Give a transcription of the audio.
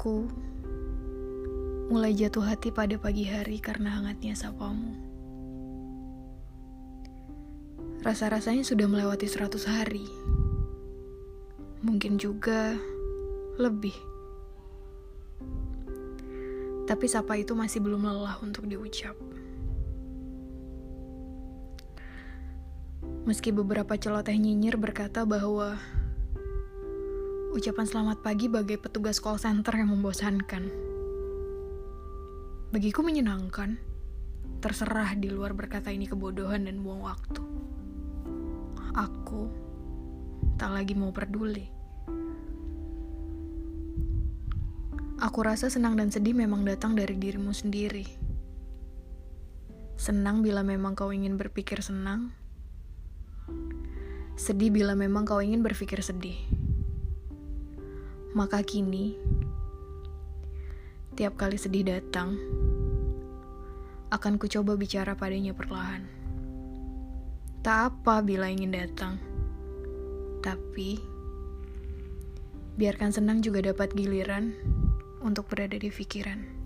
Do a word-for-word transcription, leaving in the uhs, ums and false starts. Aku mulai jatuh hati pada pagi hari karena hangatnya sapamu. Rasa-rasanya sudah melewati seratus hari. Mungkin juga lebih. Tapi sapa itu masih belum lelah untuk diucap. Meski beberapa celoteh nyinyir berkata bahwa ucapan selamat pagi bagai petugas call center yang membosankan. Bagiku menyenangkan, terserah di luar berkata ini kebodohan dan buang waktu. Aku tak lagi mau peduli. Aku rasa senang dan sedih memang datang dari dirimu sendiri. Senang bila memang kau ingin berpikir senang. Sedih bila memang kau ingin berpikir sedih. Maka kini, tiap kali sedih datang, akan ku coba bicara padanya perlahan. Tak apa bila ingin datang, tapi biarkan senang juga dapat giliran untuk berada di pikiran.